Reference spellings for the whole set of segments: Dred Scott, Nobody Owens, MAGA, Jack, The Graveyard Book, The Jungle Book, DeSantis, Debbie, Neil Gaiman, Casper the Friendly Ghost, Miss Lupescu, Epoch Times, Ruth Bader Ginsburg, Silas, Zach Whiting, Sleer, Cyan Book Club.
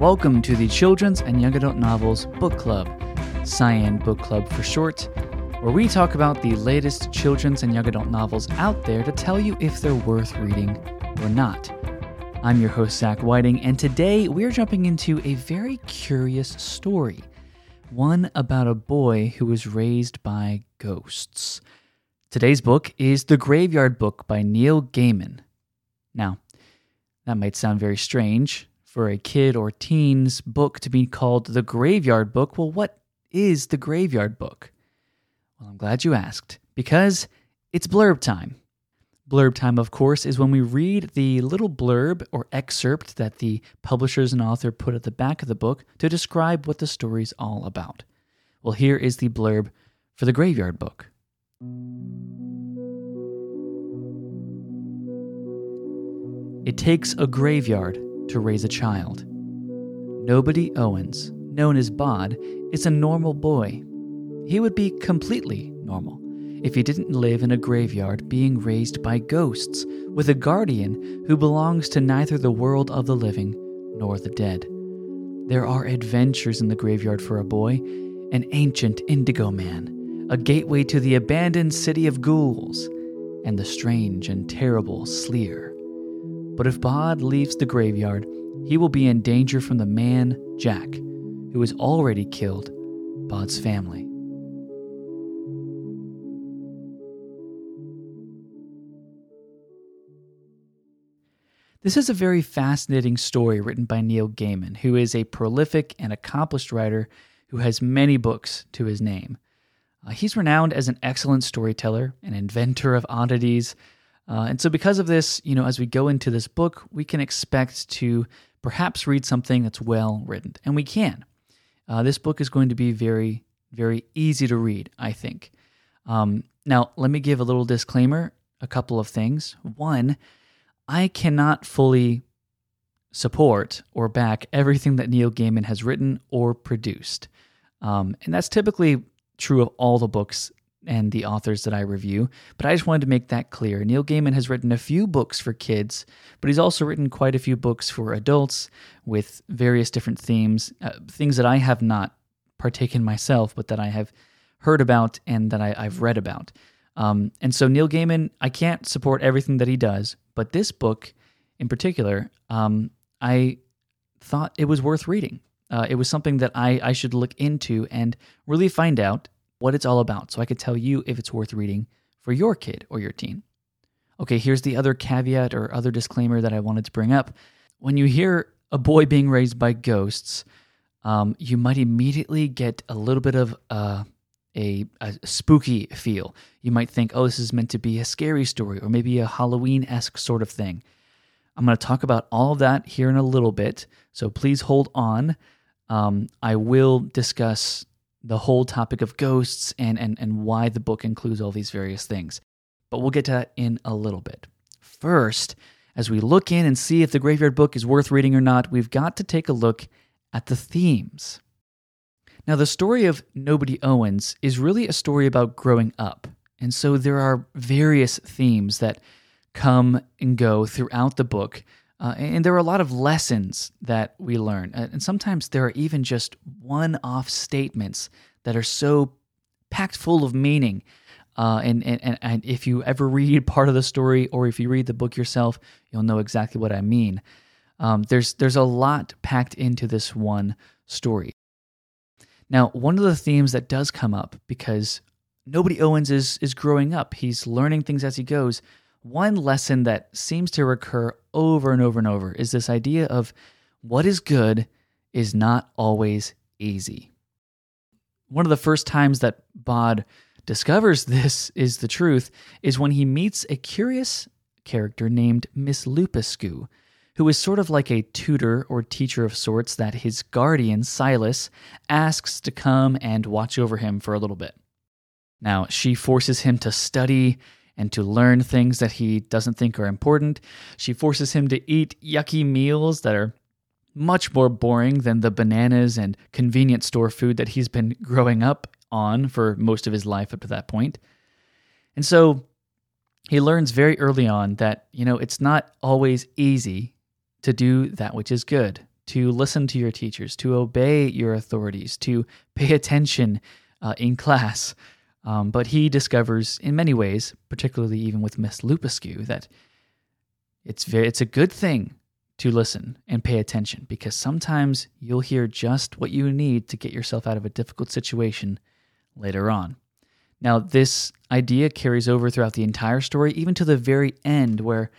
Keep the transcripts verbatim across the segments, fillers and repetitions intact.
Welcome to the Children's and Young Adult Novels Book Club, Cyan Book Club for short, where we talk about the latest children's and young adult novels out there to tell you if they're worth reading or not. I'm your host, Zach Whiting, and today we're jumping into a very curious story, one about a boy who was raised by ghosts. Today's book is The Graveyard Book by Neil Gaiman. Now, that might sound very strange for a kid or teen's book to be called The Graveyard Book. Well, what is The Graveyard Book? Well, I'm glad you asked, because it's blurb time. Blurb time, of course, is when we read the little blurb or excerpt that the publishers and author put at the back of the book to describe what the story's all about. Well, here is the blurb for The Graveyard Book. It takes a graveyard to raise a child. Nobody Owens, known as Bod, is a normal boy. He would be completely normal if he didn't live in a graveyard being raised by ghosts with a guardian who belongs to neither the world of the living nor the dead. There are adventures in the graveyard for a boy, an ancient indigo man, a gateway to the abandoned city of ghouls, and the strange and terrible Sleer. But if Bod leaves the graveyard, he will be in danger from the man, Jack, who has already killed Bod's family. This is a very fascinating story written by Neil Gaiman, who is a prolific and accomplished writer who has many books to his name. Uh, he's renowned as an excellent storyteller, an inventor of oddities, uh, and so because of this, you know, as we go into this book, we can expect to perhaps read something that's well written, and we can. Uh, this book is going to be very, very easy to read, I think. Um, now, let me give a little disclaimer, a couple of things. One, I cannot fully support or back everything that Neil Gaiman has written or produced. Um, and that's typically true of all the books and the authors that I review, but I just wanted to make that clear. Neil Gaiman has written a few books for kids, but he's also written quite a few books for adults with various different themes, uh, things that I have not partaken myself, but that I have heard about and that I, I've read about. Um, and so Neil Gaiman, I can't support everything that he does, but this book in particular, um, I thought it was worth reading. Uh, it was something that I, I should look into and really find out what it's all about so I could tell you if it's worth reading for your kid or your teen. Okay, here's the other caveat or other disclaimer that I wanted to bring up. When you hear a boy being raised by ghosts, um, you might immediately get a little bit of... Uh, A, a spooky feel. You might think, oh, this is meant to be a scary story or maybe a Halloween-esque sort of thing. I'm going to talk about all of that here in a little bit, so please hold on. Um, I will discuss the whole topic of ghosts and, and, and why the book includes all these various things, but we'll get to that in a little bit. First, as we look in and see if the Graveyard Book is worth reading or not, we've got to take a look at the themes. Now, the story of Nobody Owens is really a story about growing up, and so there are various themes that come and go throughout the book, uh, and there are a lot of lessons that we learn, and sometimes there are even just one-off statements that are so packed full of meaning, uh, and, and, and if you ever read part of the story or if you read the book yourself, you'll know exactly what I mean. Um, there's there's a lot packed into this one story. Now, one of the themes that does come up, because Nobody Owens is is growing up, he's learning things as he goes, one lesson that seems to recur over and over and over is this idea of what is good is not always easy. One of the first times that Bod discovers this is the truth is when he meets a curious character named Miss Lupescu, who is sort of like a tutor or teacher of sorts that his guardian, Silas, asks to come and watch over him for a little bit. Now, she forces him to study and to learn things that he doesn't think are important. She forces him to eat yucky meals that are much more boring than the bananas and convenience store food that he's been growing up on for most of his life up to that point. And so he learns very early on that, you know, it's not always easy to do that which is good, to listen to your teachers, to obey your authorities, to pay attention uh, in class. Um, but he discovers in many ways, particularly even with Miss Lupescu, that it's very, it's a good thing to listen and pay attention, because sometimes you'll hear just what you need to get yourself out of a difficult situation later on. Now, this idea carries over throughout the entire story, even to the very end, where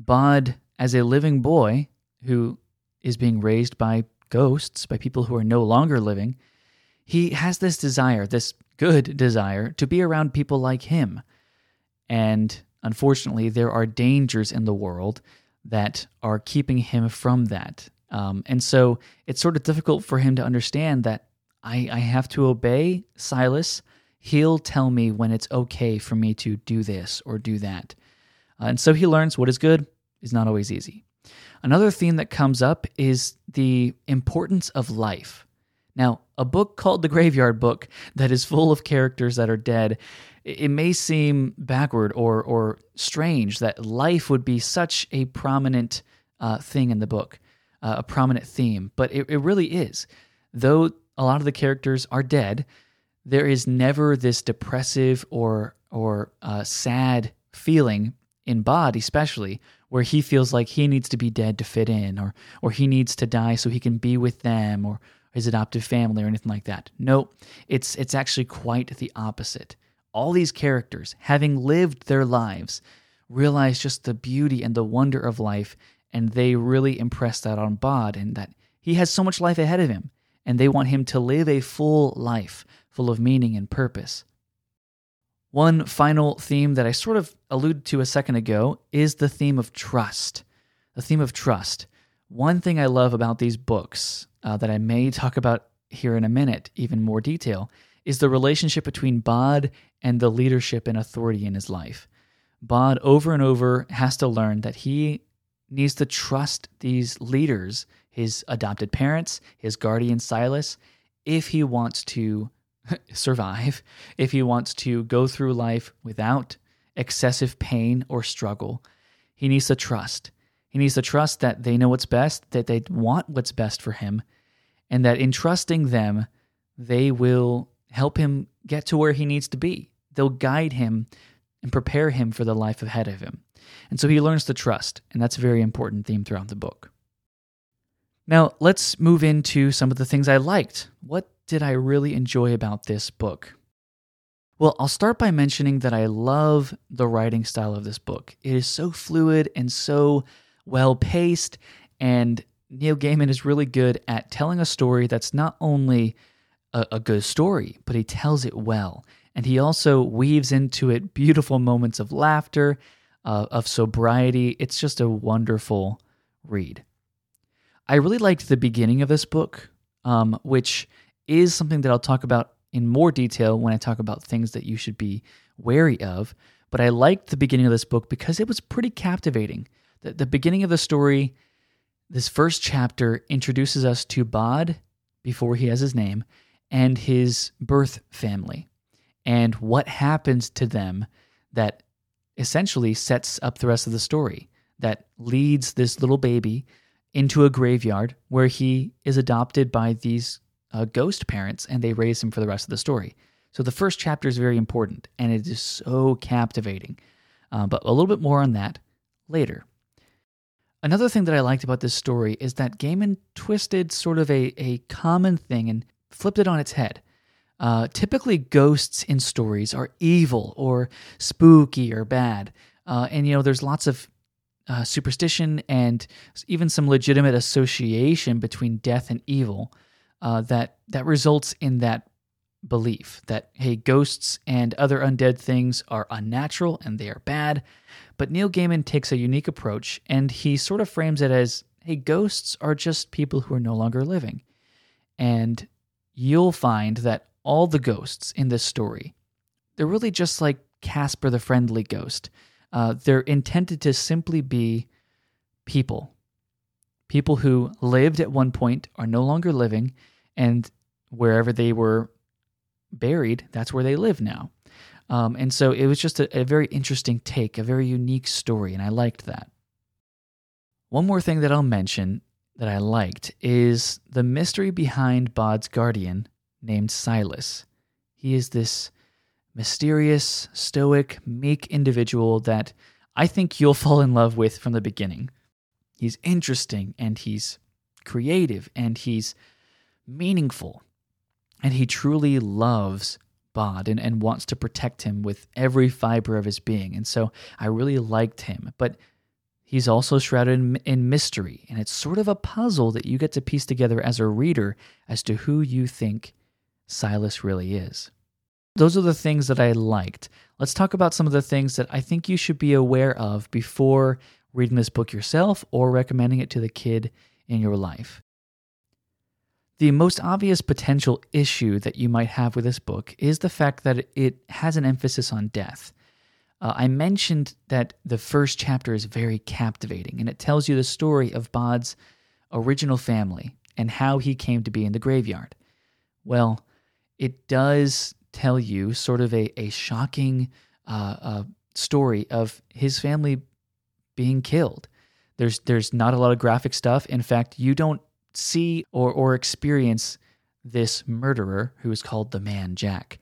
Bod, as a living boy who is being raised by ghosts, by people who are no longer living, he has this desire, this good desire, to be around people like him. And unfortunately, there are dangers in the world that are keeping him from that. Um, and so it's sort of difficult for him to understand that I, I have to obey Silas. He'll tell me when it's okay for me to do this or do that. Uh, and so he learns what is good is not always easy. Another theme that comes up is the importance of life. Now, a book called The Graveyard Book that is full of characters that are dead, it may seem backward or or strange that life would be such a prominent uh, thing in the book, uh, a prominent theme, but it, it really is. Though a lot of the characters are dead, there is never this depressive or or uh, sad feeling in Bod, especially, where he feels like he needs to be dead to fit in, or or he needs to die so he can be with them or his adoptive family or anything like that. No, it's it's actually quite the opposite. All these characters, having lived their lives, realize just the beauty and the wonder of life, and they really impress that on Bod, and that he has so much life ahead of him, and they want him to live a full life, full of meaning and purpose. One final theme that I sort of alluded to a second ago is the theme of trust. The theme of trust. One thing I love about these books, uh, that I may talk about here in a minute, even more detail, is the relationship between Bod and the leadership and authority in his life. Bod, over and over, has to learn that he needs to trust these leaders, his adopted parents, his guardian Silas, if he wants to survive, if he wants to go through life without excessive pain or struggle. He needs to trust. He needs to trust that they know what's best, that they want what's best for him, and that in trusting them, they will help him get to where he needs to be. They'll guide him and prepare him for the life ahead of him. And so he learns to trust, and that's a very important theme throughout the book. Now, let's move into some of the things I liked. What did I really enjoy about this book? Well, I'll start by mentioning that I love the writing style of this book. It is so fluid and so well-paced, and Neil Gaiman is really good at telling a story that's not only a, a good story, but he tells it well. And he also weaves into it beautiful moments of laughter, uh, of sobriety. It's just a wonderful read. I really liked the beginning of this book, um, which is something that I'll talk about in more detail when I talk about things that you should be wary of. But I liked the beginning of this book because it was pretty captivating. The, the beginning of the story, this first chapter, introduces us to Bod, before he has his name, and his birth family, and what happens to them that essentially sets up the rest of the story, that leads this little baby into a graveyard where he is adopted by these uh, ghost parents, and they raise him for the rest of the story. So the first chapter is very important, and it is so captivating. Uh, but a little bit more on that later. Another thing that I liked about this story is that Gaiman twisted sort of a, a common thing and flipped it on its head. Uh, typically, ghosts in stories are evil or spooky or bad. Uh, and, you know, there's lots of Uh, superstition and even some legitimate association between death and evil uh, that that results in that belief that, hey, ghosts and other undead things are unnatural and they are bad. But Neil Gaiman takes a unique approach, and he sort of frames it as, hey, ghosts are just people who are no longer living. And you'll find that all the ghosts in this story, they're really just like Casper the Friendly Ghost. Uh, they're intended to simply be people. People who lived at one point are no longer living, and wherever they were buried, that's where they live now. Um, and so it was just a, a very interesting take, a very unique story, and I liked that. One more thing that I'll mention that I liked is the mystery behind Bod's guardian named Silas. He is this mysterious, stoic, meek individual that I think you'll fall in love with from the beginning. He's interesting, and he's creative, and he's meaningful. And he truly loves Bod and, and wants to protect him with every fiber of his being. And so I really liked him. But he's also shrouded in, in mystery, and it's sort of a puzzle that you get to piece together as a reader as to who you think Silas really is. Those are the things that I liked. Let's talk about some of the things that I think you should be aware of before reading this book yourself or recommending it to the kid in your life. The most obvious potential issue that you might have with this book is the fact that it has an emphasis on death. Uh, I mentioned that the first chapter is very captivating, and it tells you the story of Bod's original family and how he came to be in the graveyard. Well, it does tell you sort of a, a shocking uh, uh, story of his family being killed. There's there's not a lot of graphic stuff. In fact, you don't see or, or experience this murderer, who is called the Man Jack,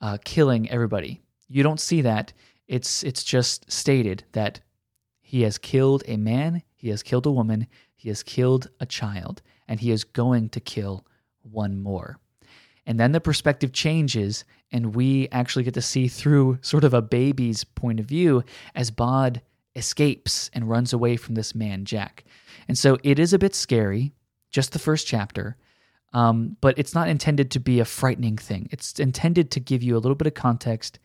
uh, killing everybody. You don't see that. It's it's just stated that he has killed a man, he has killed a woman, he has killed a child, and he is going to kill one more. And then the perspective changes, and we actually get to see through sort of a baby's point of view as Bod escapes and runs away from this Man Jack. And so it is a bit scary, just the first chapter, um, but it's not intended to be a frightening thing. It's intended to give you a little bit of context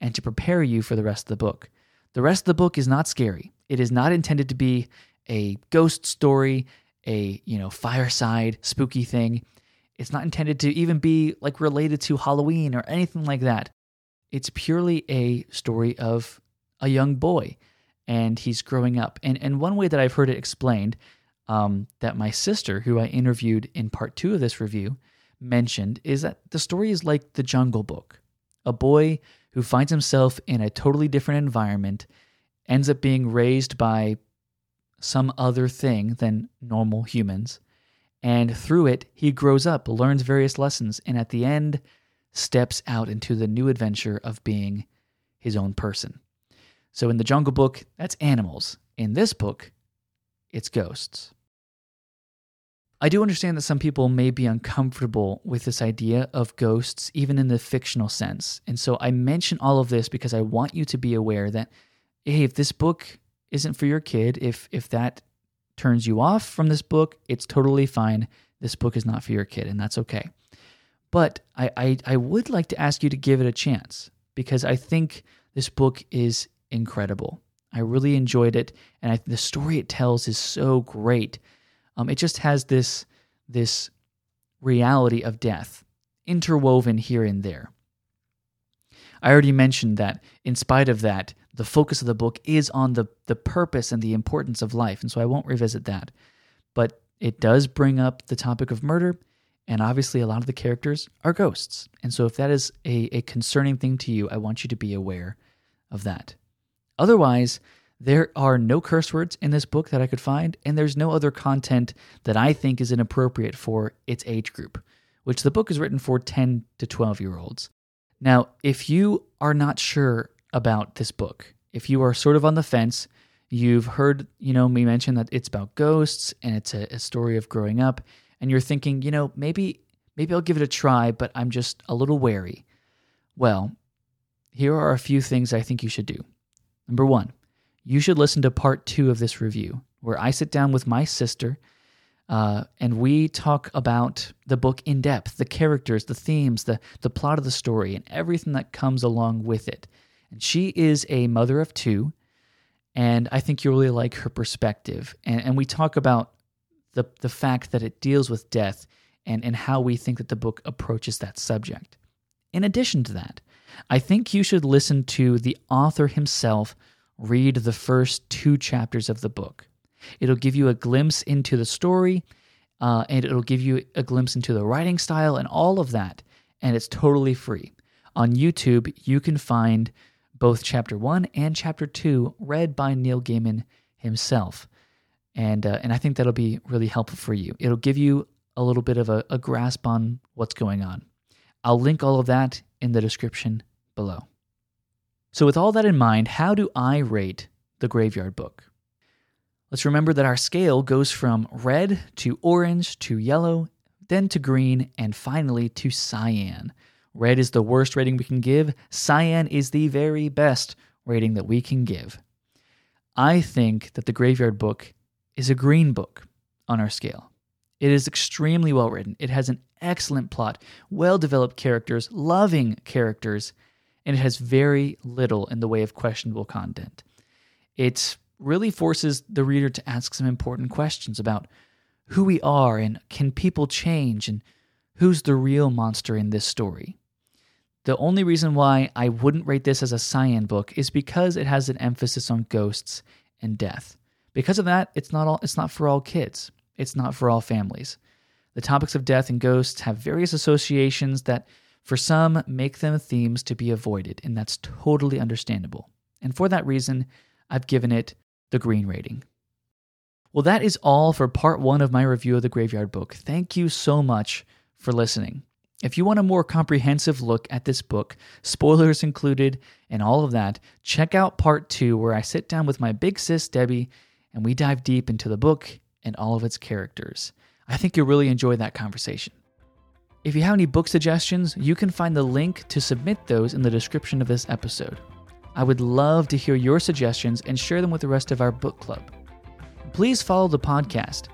and to prepare you for the rest of the book. The rest of the book is not scary. It is not intended to be a ghost story, a, you know, fireside, spooky thing. It's not intended to even be like related to Halloween or anything like that. It's purely a story of a young boy, and he's growing up. And and one way that I've heard it explained, um, that my sister, who I interviewed in part two of this review, mentioned, is that the story is like The Jungle Book. A boy who finds himself in a totally different environment, ends up being raised by some other thing than normal humans, and through it, he grows up, learns various lessons, and at the end, steps out into the new adventure of being his own person. So in The Jungle Book, that's animals. In this book, it's ghosts. I do understand that some people may be uncomfortable with this idea of ghosts, even in the fictional sense. And so I mention all of this because I want you to be aware that, hey, if this book isn't for your kid, if if that turns you off from this book, it's totally fine. This book is not for your kid, and that's okay. But I, I, I would like to ask you to give it a chance, because I think this book is incredible. I really enjoyed it, and I, the story it tells is so great. Um, it just has this this reality of death interwoven here and there. I already mentioned that in spite of that, the focus of the book is on the, the purpose and the importance of life, and so I won't revisit that. But it does bring up the topic of murder, and obviously a lot of the characters are ghosts. And so if that is a, a concerning thing to you, I want you to be aware of that. Otherwise, there are no curse words in this book that I could find, and there's no other content that I think is inappropriate for its age group, which the book is written for ten to twelve-year-olds. Now, if you are not sure about this book, if you are sort of on the fence, you've heard, you know, me mention that it's about ghosts and it's a, a story of growing up, and you're thinking, you know, maybe maybe I'll give it a try, but I'm just a little wary. Well, here are a few things I think you should do. Number one, you should listen to part two of this review, where I sit down with my sister uh, and we talk about the book in depth, the characters, the themes, the, the plot of the story, and everything that comes along with it. And she is a mother of two, and I think you'll really like her perspective. And, and we talk about the, the fact that it deals with death and, and how we think that the book approaches that subject. In addition to that, I think you should listen to the author himself read the first two chapters of the book. It'll give you a glimpse into the story, uh, and it'll give you a glimpse into the writing style and all of that, and it's totally free. On YouTube, you can find both Chapter one and Chapter two read by Neil Gaiman himself, And uh, and I think that'll be really helpful for you. It'll give you a little bit of a, a grasp on what's going on. I'll link all of that in the description below. So with all that in mind, how do I rate The Graveyard Book? Let's remember that our scale goes from red to orange to yellow, then to green, and finally to cyan. Red is the worst rating we can give. Cyan is the very best rating that we can give. I think that The Graveyard Book is a green book on our scale. It is extremely well written. It has an excellent plot, well-developed characters, loving characters, and it has very little in the way of questionable content. It really forces the reader to ask some important questions about who we are and can people change and who's the real monster in this story. The only reason why I wouldn't rate this as a cyan book is because it has an emphasis on ghosts and death. Because of that, it's not all, it's not for all kids. It's not for all families. The topics of death and ghosts have various associations that, for some, make them themes to be avoided, and that's totally understandable. And for that reason, I've given it the green rating. Well, that is all for part one of my review of The Graveyard Book. Thank you so much for listening. If you want a more comprehensive look at this book, spoilers included and all of that, check out part two where I sit down with my big sis, Debbie, and we dive deep into the book and all of its characters. I think you'll really enjoy that conversation. If you have any book suggestions, you can find the link to submit those in the description of this episode. I would love to hear your suggestions and share them with the rest of our book club. Please follow the podcast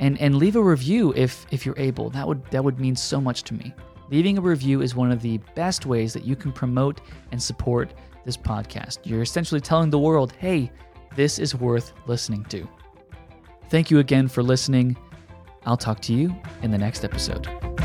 and, and leave a review if if you're able. That would that would mean so much to me. Leaving a review is one of the best ways that you can promote and support this podcast. You're essentially telling the world, hey, this is worth listening to. Thank you again for listening. I'll talk to you in the next episode.